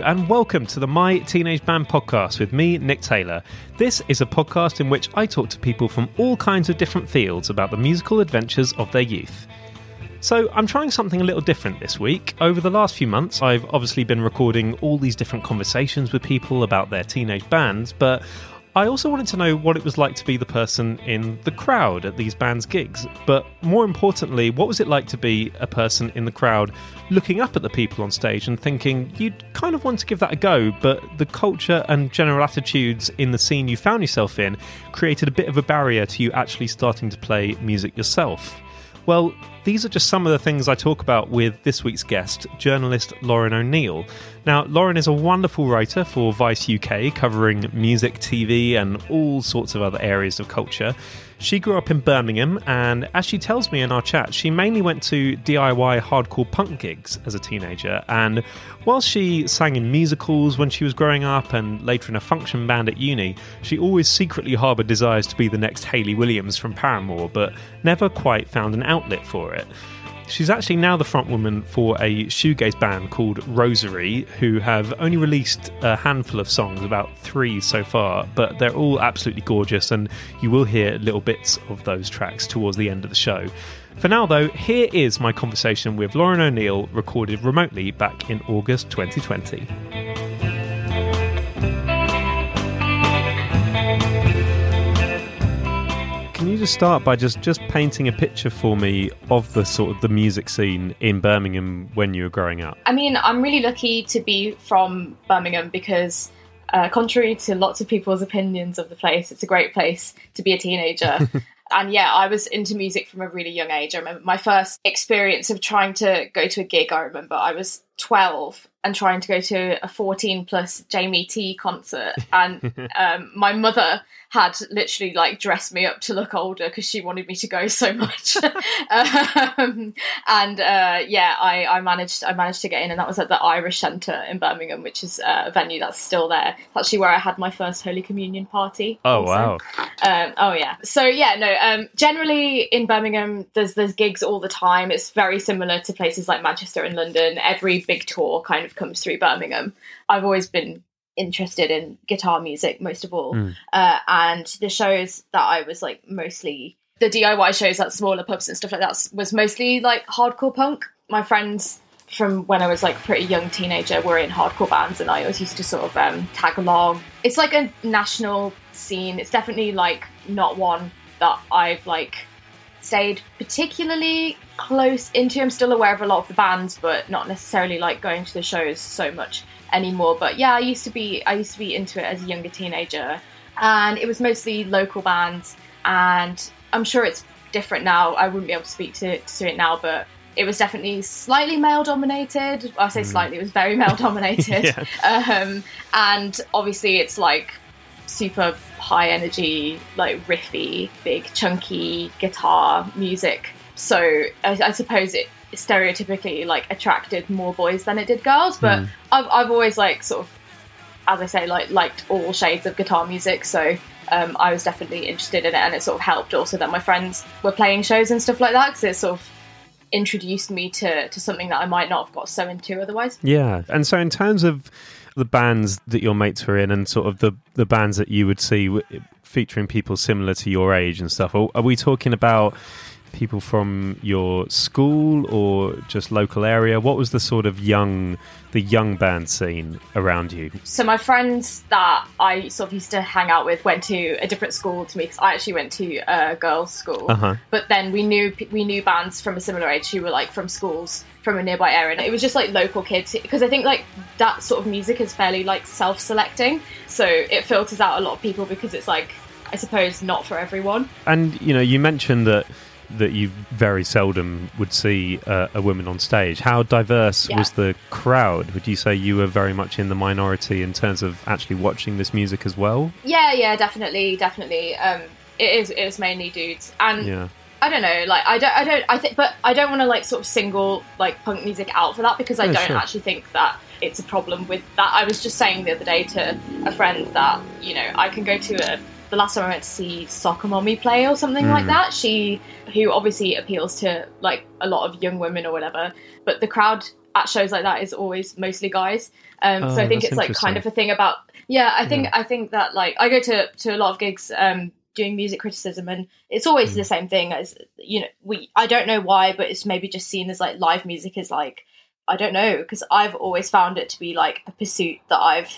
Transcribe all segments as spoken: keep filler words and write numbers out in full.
Hello and welcome to the My Teenage Band podcast with me, Nick Taylor. This is a podcast in which I talk to people from all kinds of different fields about the musical adventures of their youth. So I'm trying something a little different this week. Over the last few months, I've obviously been recording all these different conversations with people about their teenage bands, but I also wanted to know what it was like to be the person in the crowd at these bands' gigs, but more importantly, what was it like to be a person in the crowd looking up at the people on stage and thinking, you'd kind of want to give that a go, but the culture and general attitudes in the scene you found yourself in created a bit of a barrier to you actually starting to play music yourself. Well, these are just some of the things I talk about with this week's guest, journalist Lauren O'Neill. Now, Lauren is a wonderful writer for Vice U K, covering music, T V, and all sorts of other areas of culture. She grew up in Birmingham, and as she tells me in our chat, she mainly went to D I Y hardcore punk gigs as a teenager. And while she sang in musicals when she was growing up and later in a function band at uni, she always secretly harboured desires to be the next Hayley Williams from Paramore, but never quite found an outlet for it. She's actually now the frontwoman for a shoegaze band called Rosary, who have only released a handful of songs, about three so far, but they're all absolutely gorgeous, and you will hear little bits of those tracks towards the end of the show. For now, though, here is my conversation with Lauren O'Neill, recorded remotely back in August twenty twenty. Can you just start by just, just painting a picture for me of the sort of the music scene in Birmingham when you were growing up? I mean, I'm really lucky to be from Birmingham because uh, contrary to lots of people's opinions of the place, it's a great place to be a teenager. And yeah, I was into music from a really young age. I remember my first experience of trying to go to a gig, I remember I was twelve and trying to go to a fourteen plus Jamie T concert. And um, my mother had literally like dressed me up to look older because she wanted me to go so much. um, and uh, yeah, I, I managed I managed to get in, and that was at the Irish Centre in Birmingham, which is a venue that's still there. It's actually where I had my first Holy Communion party. Oh, also. Wow. Um, oh, yeah. So yeah, no, um, generally in Birmingham, there's, there's gigs all the time. It's very similar to places like Manchester and London. Every big tour kind of comes through Birmingham. I've always been interested in guitar music most of all. Mm. Uh, and the shows that I was like mostly, the D I Y shows at smaller pubs and stuff like that was mostly like hardcore punk. My friends from when I was like pretty young teenager were in hardcore bands, and I always used to sort of um, tag along. It's like a national scene. It's definitely like not one that I've like stayed particularly close into. I'm still aware of a lot of the bands, but not necessarily like going to the shows so much anymore. But yeah, I used to be I used to be into it as a younger teenager, and it was mostly local bands. And I'm sure it's different now. I wouldn't be able to speak to, to it now, but it was definitely slightly male dominated. I say slightly, it was very male dominated. yeah. Um, and obviously it's like super high energy, like riffy, big chunky guitar music. So I, I suppose it stereotypically like attracted more boys than it did girls, but mm. I've I've always like sort of, as I say, like liked all shades of guitar music, so um, I was definitely interested in it, and it sort of helped also that my friends were playing shows and stuff like that, because it sort of introduced me to to something that I might not have got so into otherwise. Yeah, and so in terms of the bands that your mates were in and sort of the, the bands that you would see w- featuring people similar to your age and stuff, are, are we talking about people from your school or just local area? What was the sort of young the young band scene around you? So my friends that I sort of used to hang out with went to a different school to me, because I actually went to a girls' school. Uh-huh. But then we knew we knew bands from a similar age who were like from schools from a nearby area, and it was just like local kids, because I think like that sort of music is fairly like self-selecting, so it filters out a lot of people because it's like, I suppose, not for everyone. And you know, you mentioned that that you very seldom would see uh, a woman on stage. How diverse yeah. was the crowd? Would you say you were very much in the minority in terms of actually watching this music as well? Yeah, yeah, definitely, definitely. Um, it is, it is mainly dudes, and yeah. I don't know, like I don't, I don't, I think, but I don't want to like sort of single like punk music out for that, because I oh, don't sure. actually think that it's a problem with that. I was just saying the other day to a friend that, you know, I can go to a the last time I went to see Soccer Mommy play or something mm. like that, she, who obviously appeals to like a lot of young women or whatever, but the crowd at shows like that is always mostly guys. Um, oh, so I think it's like kind of a thing about, yeah, I think, yeah. I think that like I go to, to a lot of gigs, um, doing music criticism, and it's always mm. the same thing as, you know, we, I don't know why, but it's maybe just seen as like live music is like, I don't know, because I've always found it to be like a pursuit that I've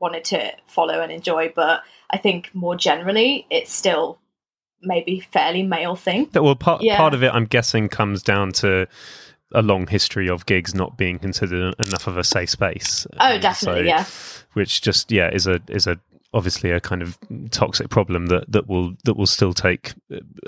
wanted to follow and enjoy. But I think more generally, it's still maybe fairly male thing. Well, part, yeah. part of it, I'm guessing, comes down to a long history of gigs not being considered enough of a safe space. Oh, and definitely, so, yeah. Which just, yeah, is a is a obviously a kind of toxic problem that, that will that will still take,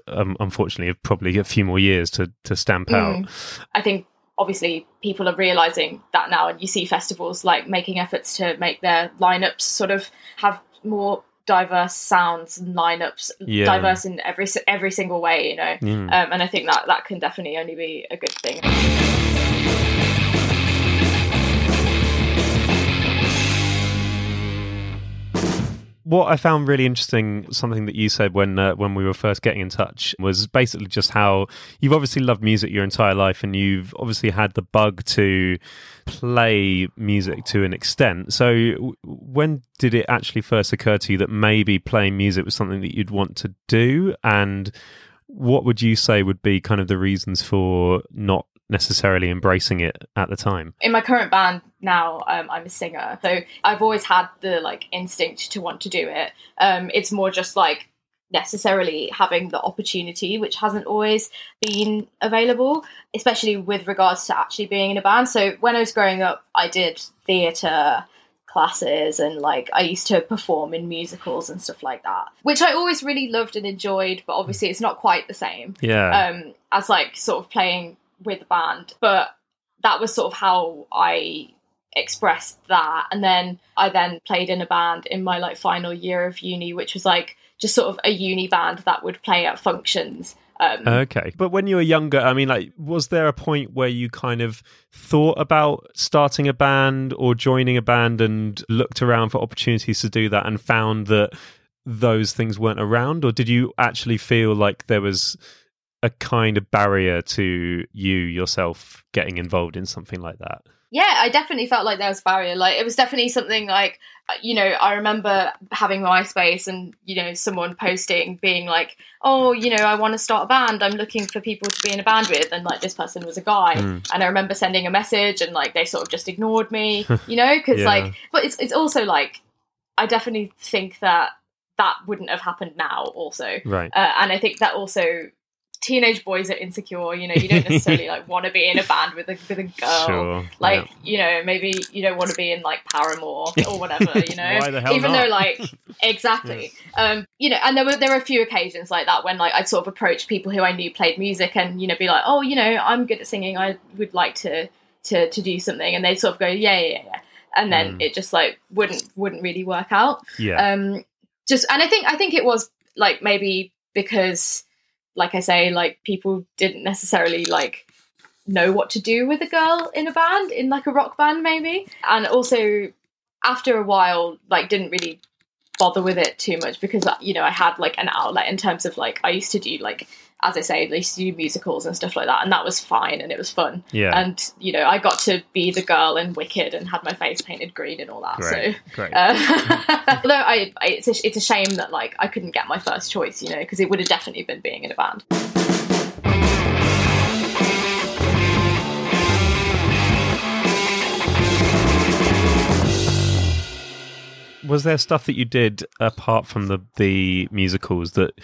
um, unfortunately, probably a few more years to, to stamp out. Mm. I think, obviously, people are realising that now, and you see festivals like making efforts to make their lineups sort of have more diverse sounds and lineups, yeah. diverse in every every single way, you know. Mm. Um, and I think that that can definitely only be a good thing. What I found really interesting, something that you said when uh, when we were first getting in touch, was basically just how you've obviously loved music your entire life, and you've obviously had the bug to play music to an extent. So w- when did it actually first occur to you that maybe playing music was something that you'd want to do? And what would you say would be kind of the reasons for not necessarily embracing it at the time? In my current band now, um, I'm a singer, so I've always had the like instinct to want to do it. Um, it's more just like necessarily having the opportunity, which hasn't always been available, especially with regards to actually being in a band. So when I was growing up, I did theatre classes, and like I used to perform in musicals and stuff like that, which I always really loved and enjoyed, but obviously it's not quite the same yeah. um, as like sort of playing with the band. But that was sort of how I expressed that. And then I then played in a band in my like final year of uni, which was like just sort of a uni band that would play at functions. Um, okay. But when you were younger, I mean, like, was there a point where you kind of thought about starting a band or joining a band and looked around for opportunities to do that and found that those things weren't around? Or did you actually feel like there was a kind of barrier to you yourself getting involved in something like that? Yeah, I definitely felt like there was a barrier. Like, it was definitely something like, you know, I remember having MySpace and, you know, someone posting being like, oh, you know, I want to start a band. I'm looking for people to be in a band with. And like, this person was a guy. Mm. And I remember sending a message and like, they sort of just ignored me, you know, because yeah. like, but it's it's also like, I definitely think that that wouldn't have happened now also. Right. Uh, and I think that also, teenage boys are insecure, you know, you don't necessarily like want to be in a band with a with a girl. Sure, like, yeah. you know, maybe you don't want to be in like Paramore or whatever, you know. Why the hell Even not? Though like exactly. Yes. Um, you know, and there were there were a few occasions like that when like I'd sort of approach people who I knew played music and, you know, be like, oh, you know, I'm good at singing, I would like to to to do something, and they'd sort of go, Yeah, yeah, yeah. And then mm. it just like wouldn't wouldn't really work out. Yeah. Um just and I think I think it was like maybe because, like I say, like people didn't necessarily like know what to do with a girl in a band, in like a rock band maybe. And also after a while, like didn't really bother with it too much because, you know, I had like an outlet in terms of like, I used to do like, as I say, I used to do musicals and stuff like that. And that was fine and it was fun. Yeah. And, you know, I got to be the girl in Wicked and had my face painted green and all that. Great. So, Great. Uh, although I, I, it's, a, it's a shame that, like, I couldn't get my first choice, you know, because it would have definitely been being in a band. Was there stuff that you did apart from the, the musicals that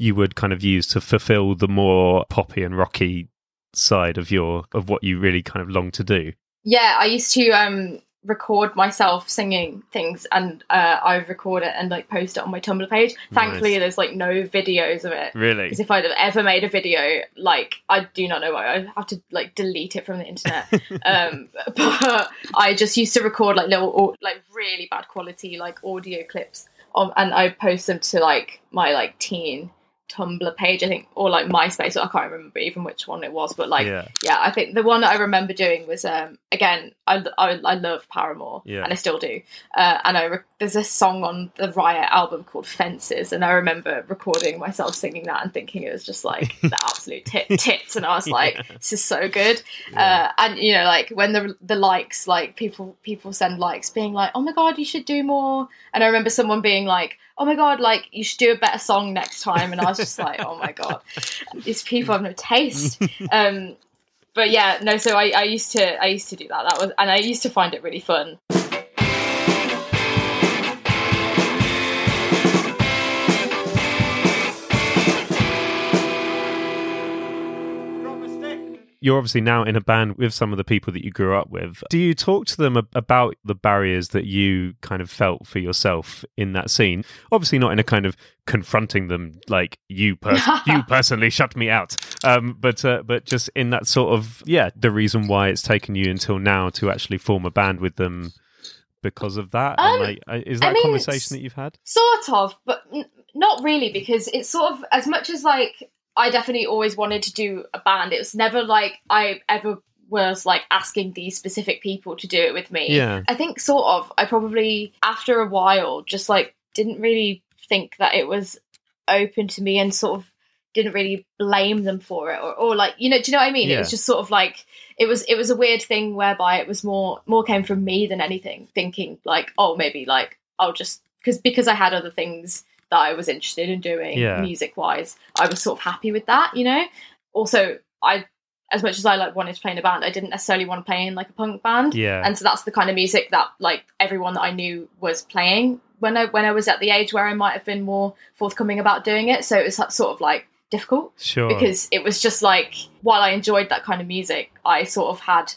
you would kind of use to fulfill the more poppy and rocky side of your of what you really kind of longed to do? Yeah, I used to um, record myself singing things, and uh, I would record it and like post it on my Tumblr page. Thankfully, nice. There's like no videos of it. Really? Because if I'd have ever made a video, like I do not know why, I'd have to like delete it from the internet. um, but I just used to record like little or, like really bad quality like audio clips, of, and I post them to like my like teen Tumblr page, I think, or like MySpace, or I can't remember even which one it was, but like yeah, yeah I think the one that I remember doing was um again I I, I love Paramore, yeah, and I still do, uh and I re- there's a song on the Riot album called Fences, and I remember recording myself singing that and thinking it was just like the absolute tit- tits and I was like yeah, this is so good, yeah. uh and you know, like when the the likes, like people people send likes being like, oh my god, you should do more, and I remember someone being like, oh my god, like you should do a better song next time, and I was just like, oh my god, these people have no taste. Um, but yeah, no. So I, I used to, I used to do that. That was, and I used to find it really fun. You're obviously now in a band with some of the people that you grew up with. Do you talk to them about the barriers that you kind of felt for yourself in that scene? Obviously not in a kind of confronting them like you pers- you personally shut me out, um, but uh, but just in that sort of, yeah, the reason why it's taken you until now to actually form a band with them because of that. Um, and like, is that I mean, a conversation that you've had? Sort of, but n- not really, because it's sort of, as much as like, I definitely always wanted to do a band, it was never like I ever was like asking these specific people to do it with me. Yeah. I think sort of, I probably after a while just like didn't really think that it was open to me and sort of didn't really blame them for it, or, or like, you know, do you know what I mean? Yeah. It was just sort of like, it was, it was a weird thing whereby it was more, more came from me than anything, thinking like, oh, maybe like I'll just, because, because I had other things that I was interested in doing, yeah, music-wise, I was sort of happy with that, you know? Also, I, as much as I, like, wanted to play in a band, I didn't necessarily want to play in, like, a punk band. Yeah. And so that's the kind of music that, like, everyone that I knew was playing when I when I was at the age where I might have been more forthcoming about doing it. So it was sort of, like, difficult. Sure. Because it was just, like, while I enjoyed that kind of music, I sort of had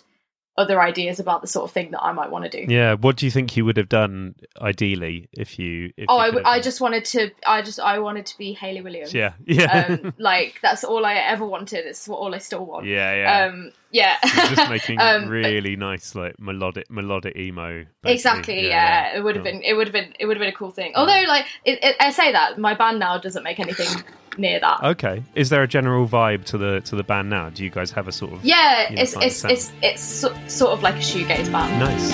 other ideas about the sort of thing that I might want to do. Yeah. What do you think you would have done ideally if you if oh you I, w- I just wanted to I just I wanted to be Hayley Williams. Yeah, yeah. Um, like that's all I ever wanted, it's all I still want. Yeah, yeah. Um, yeah. She's just making um, really but, nice like melodic melodic emo basically. Exactly, yeah, yeah, yeah. It would have oh. been it would have been it would have been a cool thing. Although yeah, like it, it, I say that my band now doesn't make anything near that. Okay. Is there a general vibe to the to the band now? Do you guys have a sort of yeah, you know, it's, it's, of it's it's it's so, sort of like a shoegaze band. Nice.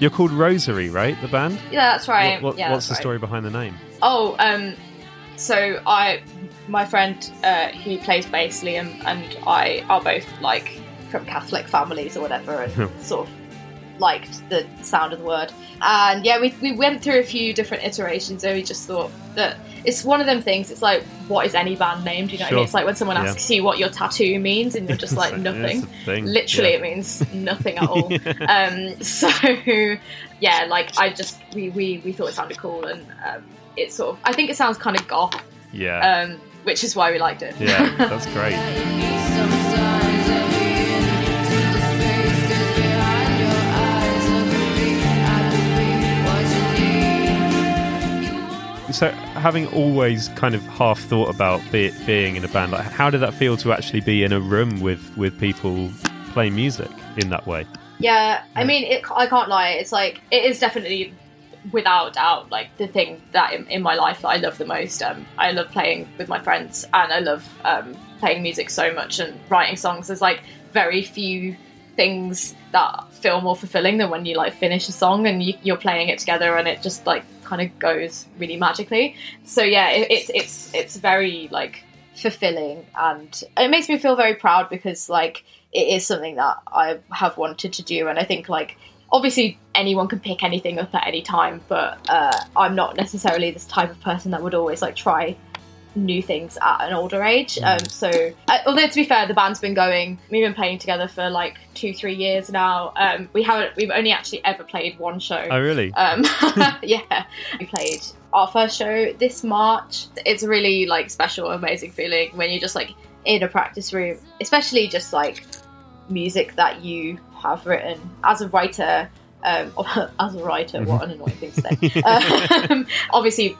You're called Rosary, right? The band? Yeah, that's right. What, what, yeah, what's that's the story right. behind the name? Oh, um So I, my friend uh, who plays bass, Liam, and I are both like from Catholic families or whatever, and sort of liked the sound of the word. And yeah, we we went through a few different iterations, and we just thought that it's one of them things. It's like, what is any band named? You know, sure. what I mean? It's like when someone asks yeah. you what your tattoo means, and you're just like, nothing. Literally, yeah. It means nothing at all. yeah. Um, so yeah, like I just we we, we thought it sounded cool and. Um, It's sort of, I think it sounds kind of goth. Yeah. Um, which is why we liked it. Yeah, that's great. So, having always kind of half thought about be, being in a band, like, how did that feel to actually be in a room with, with people playing music in that way? Yeah, I mean, it, I can't lie. It's like, it is definitely, without doubt, like the thing that in, in my life that I love the most. um I love playing with my friends, and I love um playing music so much and writing songs. There's like very few things that feel more fulfilling than when you like finish a song and you, you're playing it together, and it just like kind of goes really magically. So yeah, it, it's it's it's very like fulfilling, and it makes me feel very proud because like it is something that I have wanted to do. And I think like obviously, anyone can pick anything up at any time, but uh, I'm not necessarily this type of person that would always like try new things at an older age. Um, so, uh, although to be fair, the band's been going, we've been playing together for like two, three years now. Um, we haven't, we've only actually ever played one show. Oh, really? Um, yeah, we played our first show this March. It's a really like special, amazing feeling when you're just like in a practice room, especially just like music that you have written as a writer Um, as a writer, what an annoying thing to say. Um, obviously,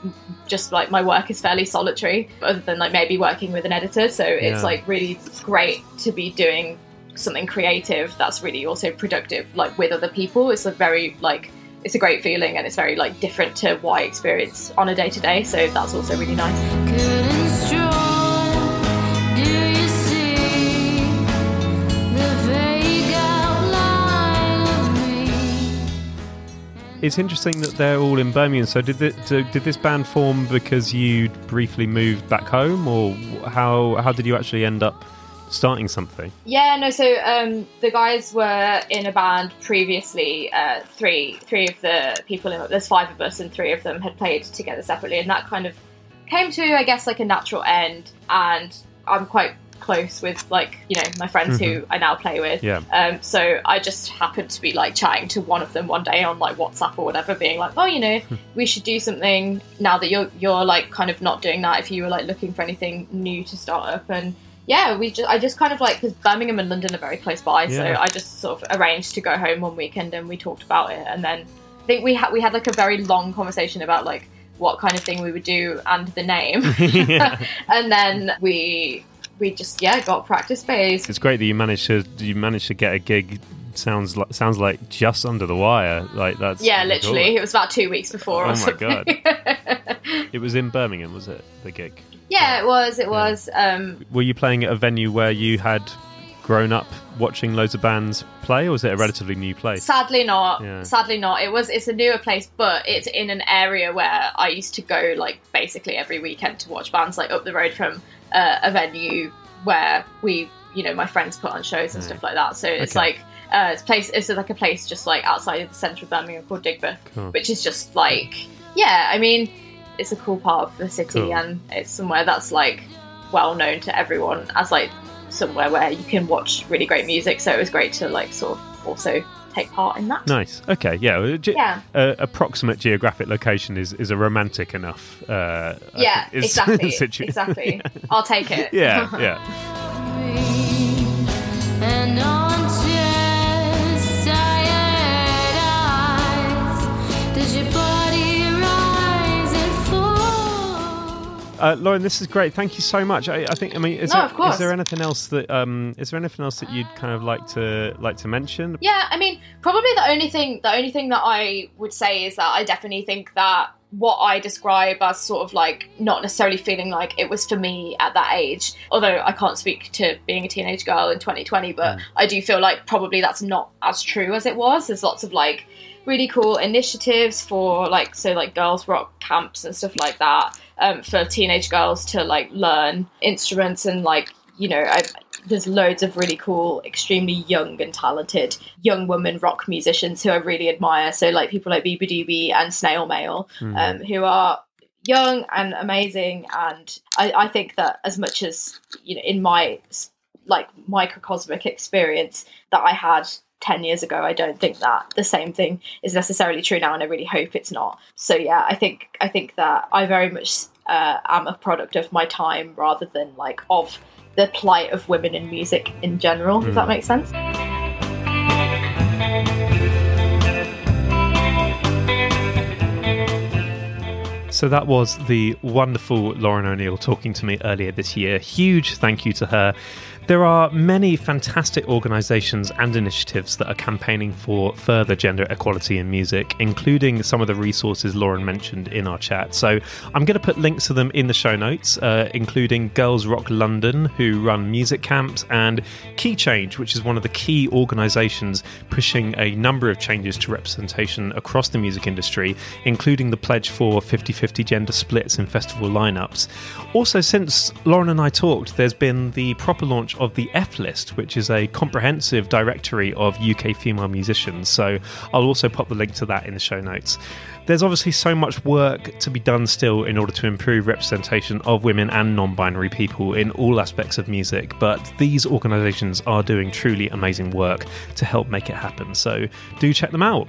just like my work is fairly solitary, other than like maybe working with an editor. So it's yeah. like really great to be doing something creative that's really also productive, like with other people. It's a very like it's a great feeling, and it's very like different to what I experience on a day to day. So that's also really nice. Good. It's interesting that they're all in Birmingham. So did this, did this band form because you briefly moved back home, or how how did you actually end up starting something? Yeah, no. So um, the guys were in a band previously. Uh, three three of the people in there's five of us, and three of them had played together separately, and that kind of came to, I guess, like a natural end. And I'm quite close with like you know my friends mm-hmm. who I now play with yeah. um so I just happened to be like chatting to one of them one day on like WhatsApp or whatever, being like, oh you know we should do something now that you're you're like kind of not doing that, if you were like looking for anything new to start up. And yeah we just I just kind of like because Birmingham and London are very close by yeah. so I just sort of arranged to go home one weekend and we talked about it, and then I think we had we had like a very long conversation about like what kind of thing we would do and the name yeah. and then we we just yeah got practice space. It's great that you managed to you managed to get a gig. Sounds like sounds like just under the wire. Like that's yeah, literally. Cool. It was about two weeks before. Oh or my something. God! It was in Birmingham, was it? The gig. Yeah, yeah. it was. It yeah. was. Um, Were you playing at a venue where you had grown up watching loads of bands play, or was it a relatively new place? Sadly not. Yeah. Sadly not. It was. It's a newer place, but it's in an area where I used to go like basically every weekend to watch bands, like up the road from. Uh, a venue where we, you know, my friends put on shows and mm. stuff like that. So it's okay. like uh, it's place. It's like a place just like outside of the centre of Birmingham called Digbeth, cool. which is just like yeah. I mean, it's a cool part of the city, cool. and it's somewhere that's like well known to everyone as like somewhere where you can watch really great music. So it was great to like sort of also take part in that. Nice. Okay. Yeah. Ge- yeah. Uh, approximate geographic location is, is a romantic enough. Uh, yeah. Exactly. Situ- exactly. yeah. I'll take it. Yeah. Yeah. uh, Lauren, this is great. Thank you so much. I, I think. I mean, is, no, there, of course. is there anything else that um, is there anything else that you'd kind of like to like to mention? Yeah. I mean. Probably the only thing the only thing that I would say is that I definitely think that what I describe as sort of like not necessarily feeling like it was for me at that age, although I can't speak to being a teenage girl in twenty twenty, but I do feel like probably that's not as true as it was. There's lots of like really cool initiatives for like so like Girls Rock camps and stuff like that um, for teenage girls to like learn instruments and like you know I there's loads of really cool, extremely young and talented young women rock musicians who I really admire. So like people like B B D B and Snail Mail, mm. um, who are young and amazing. And I, I think that as much as, you know, in my like microcosmic experience that I had ten years ago, I don't think that the same thing is necessarily true now. And I really hope it's not. So yeah, I think, I think that I very much uh, am a product of my time rather than like of the plight of women in music in general. Does that make sense? So that was the wonderful Lauren O'Neill talking to me earlier this year. Huge thank you to her. There are many fantastic organisations and initiatives that are campaigning for further gender equality in music, including some of the resources Lauren mentioned in our chat. So I'm going to put links to them in the show notes, uh, including Girls Rock London, who run music camps, and Key Change, which is one of the key organisations pushing a number of changes to representation across the music industry, including the pledge for fifty-fifty gender splits in festival lineups. Also, since Lauren and I talked, there's been the proper launch of the F List, which is a comprehensive directory of U K female musicians. So I'll also pop the link to that in the show notes. There's obviously so much work to be done still in order to improve representation of women and non-binary people in all aspects of music, but these organisations are doing truly amazing work to help make it happen. So do check them out.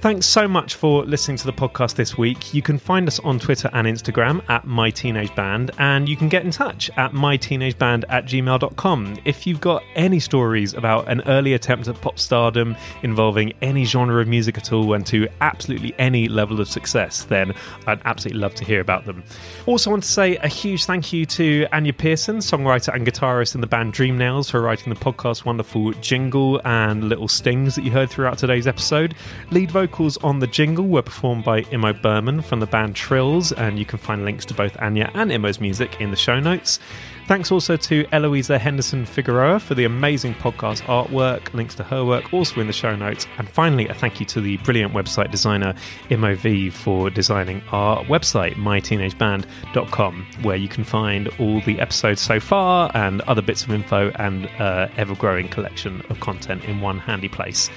Thanks so much for listening to the podcast this week. You can find us on Twitter and Instagram at myteenageband, and you can get in touch at myteenageband at gmail dot com. If you've got any stories about an early attempt at pop stardom involving any genre of music at all and to absolutely any level of success, then I'd absolutely love to hear about them. Also want to say a huge thank you to Anya Pearson, songwriter and guitarist in the band Dream Nails, for writing the podcast's wonderful jingle and little stings that you heard throughout today's episode. Lead vocal vocals on the jingle were performed by Imo Berman from the band Trills, and you can find links to both Anya and Imo's music in the show notes. Thanks also to Eloisa Henderson Figueroa for the amazing podcast artwork. Links to her work also in the show notes. And finally, a thank you to the brilliant website designer M O V for designing our website, my teenage band dot com, where you can find all the episodes so far and other bits of info and uh, ever-growing collection of content in one handy place.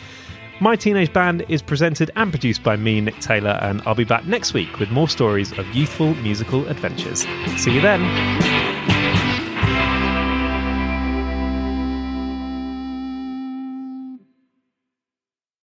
My Teenage Band is presented and produced by me, Nick Taylor, and I'll be back next week with more stories of youthful musical adventures. See you then.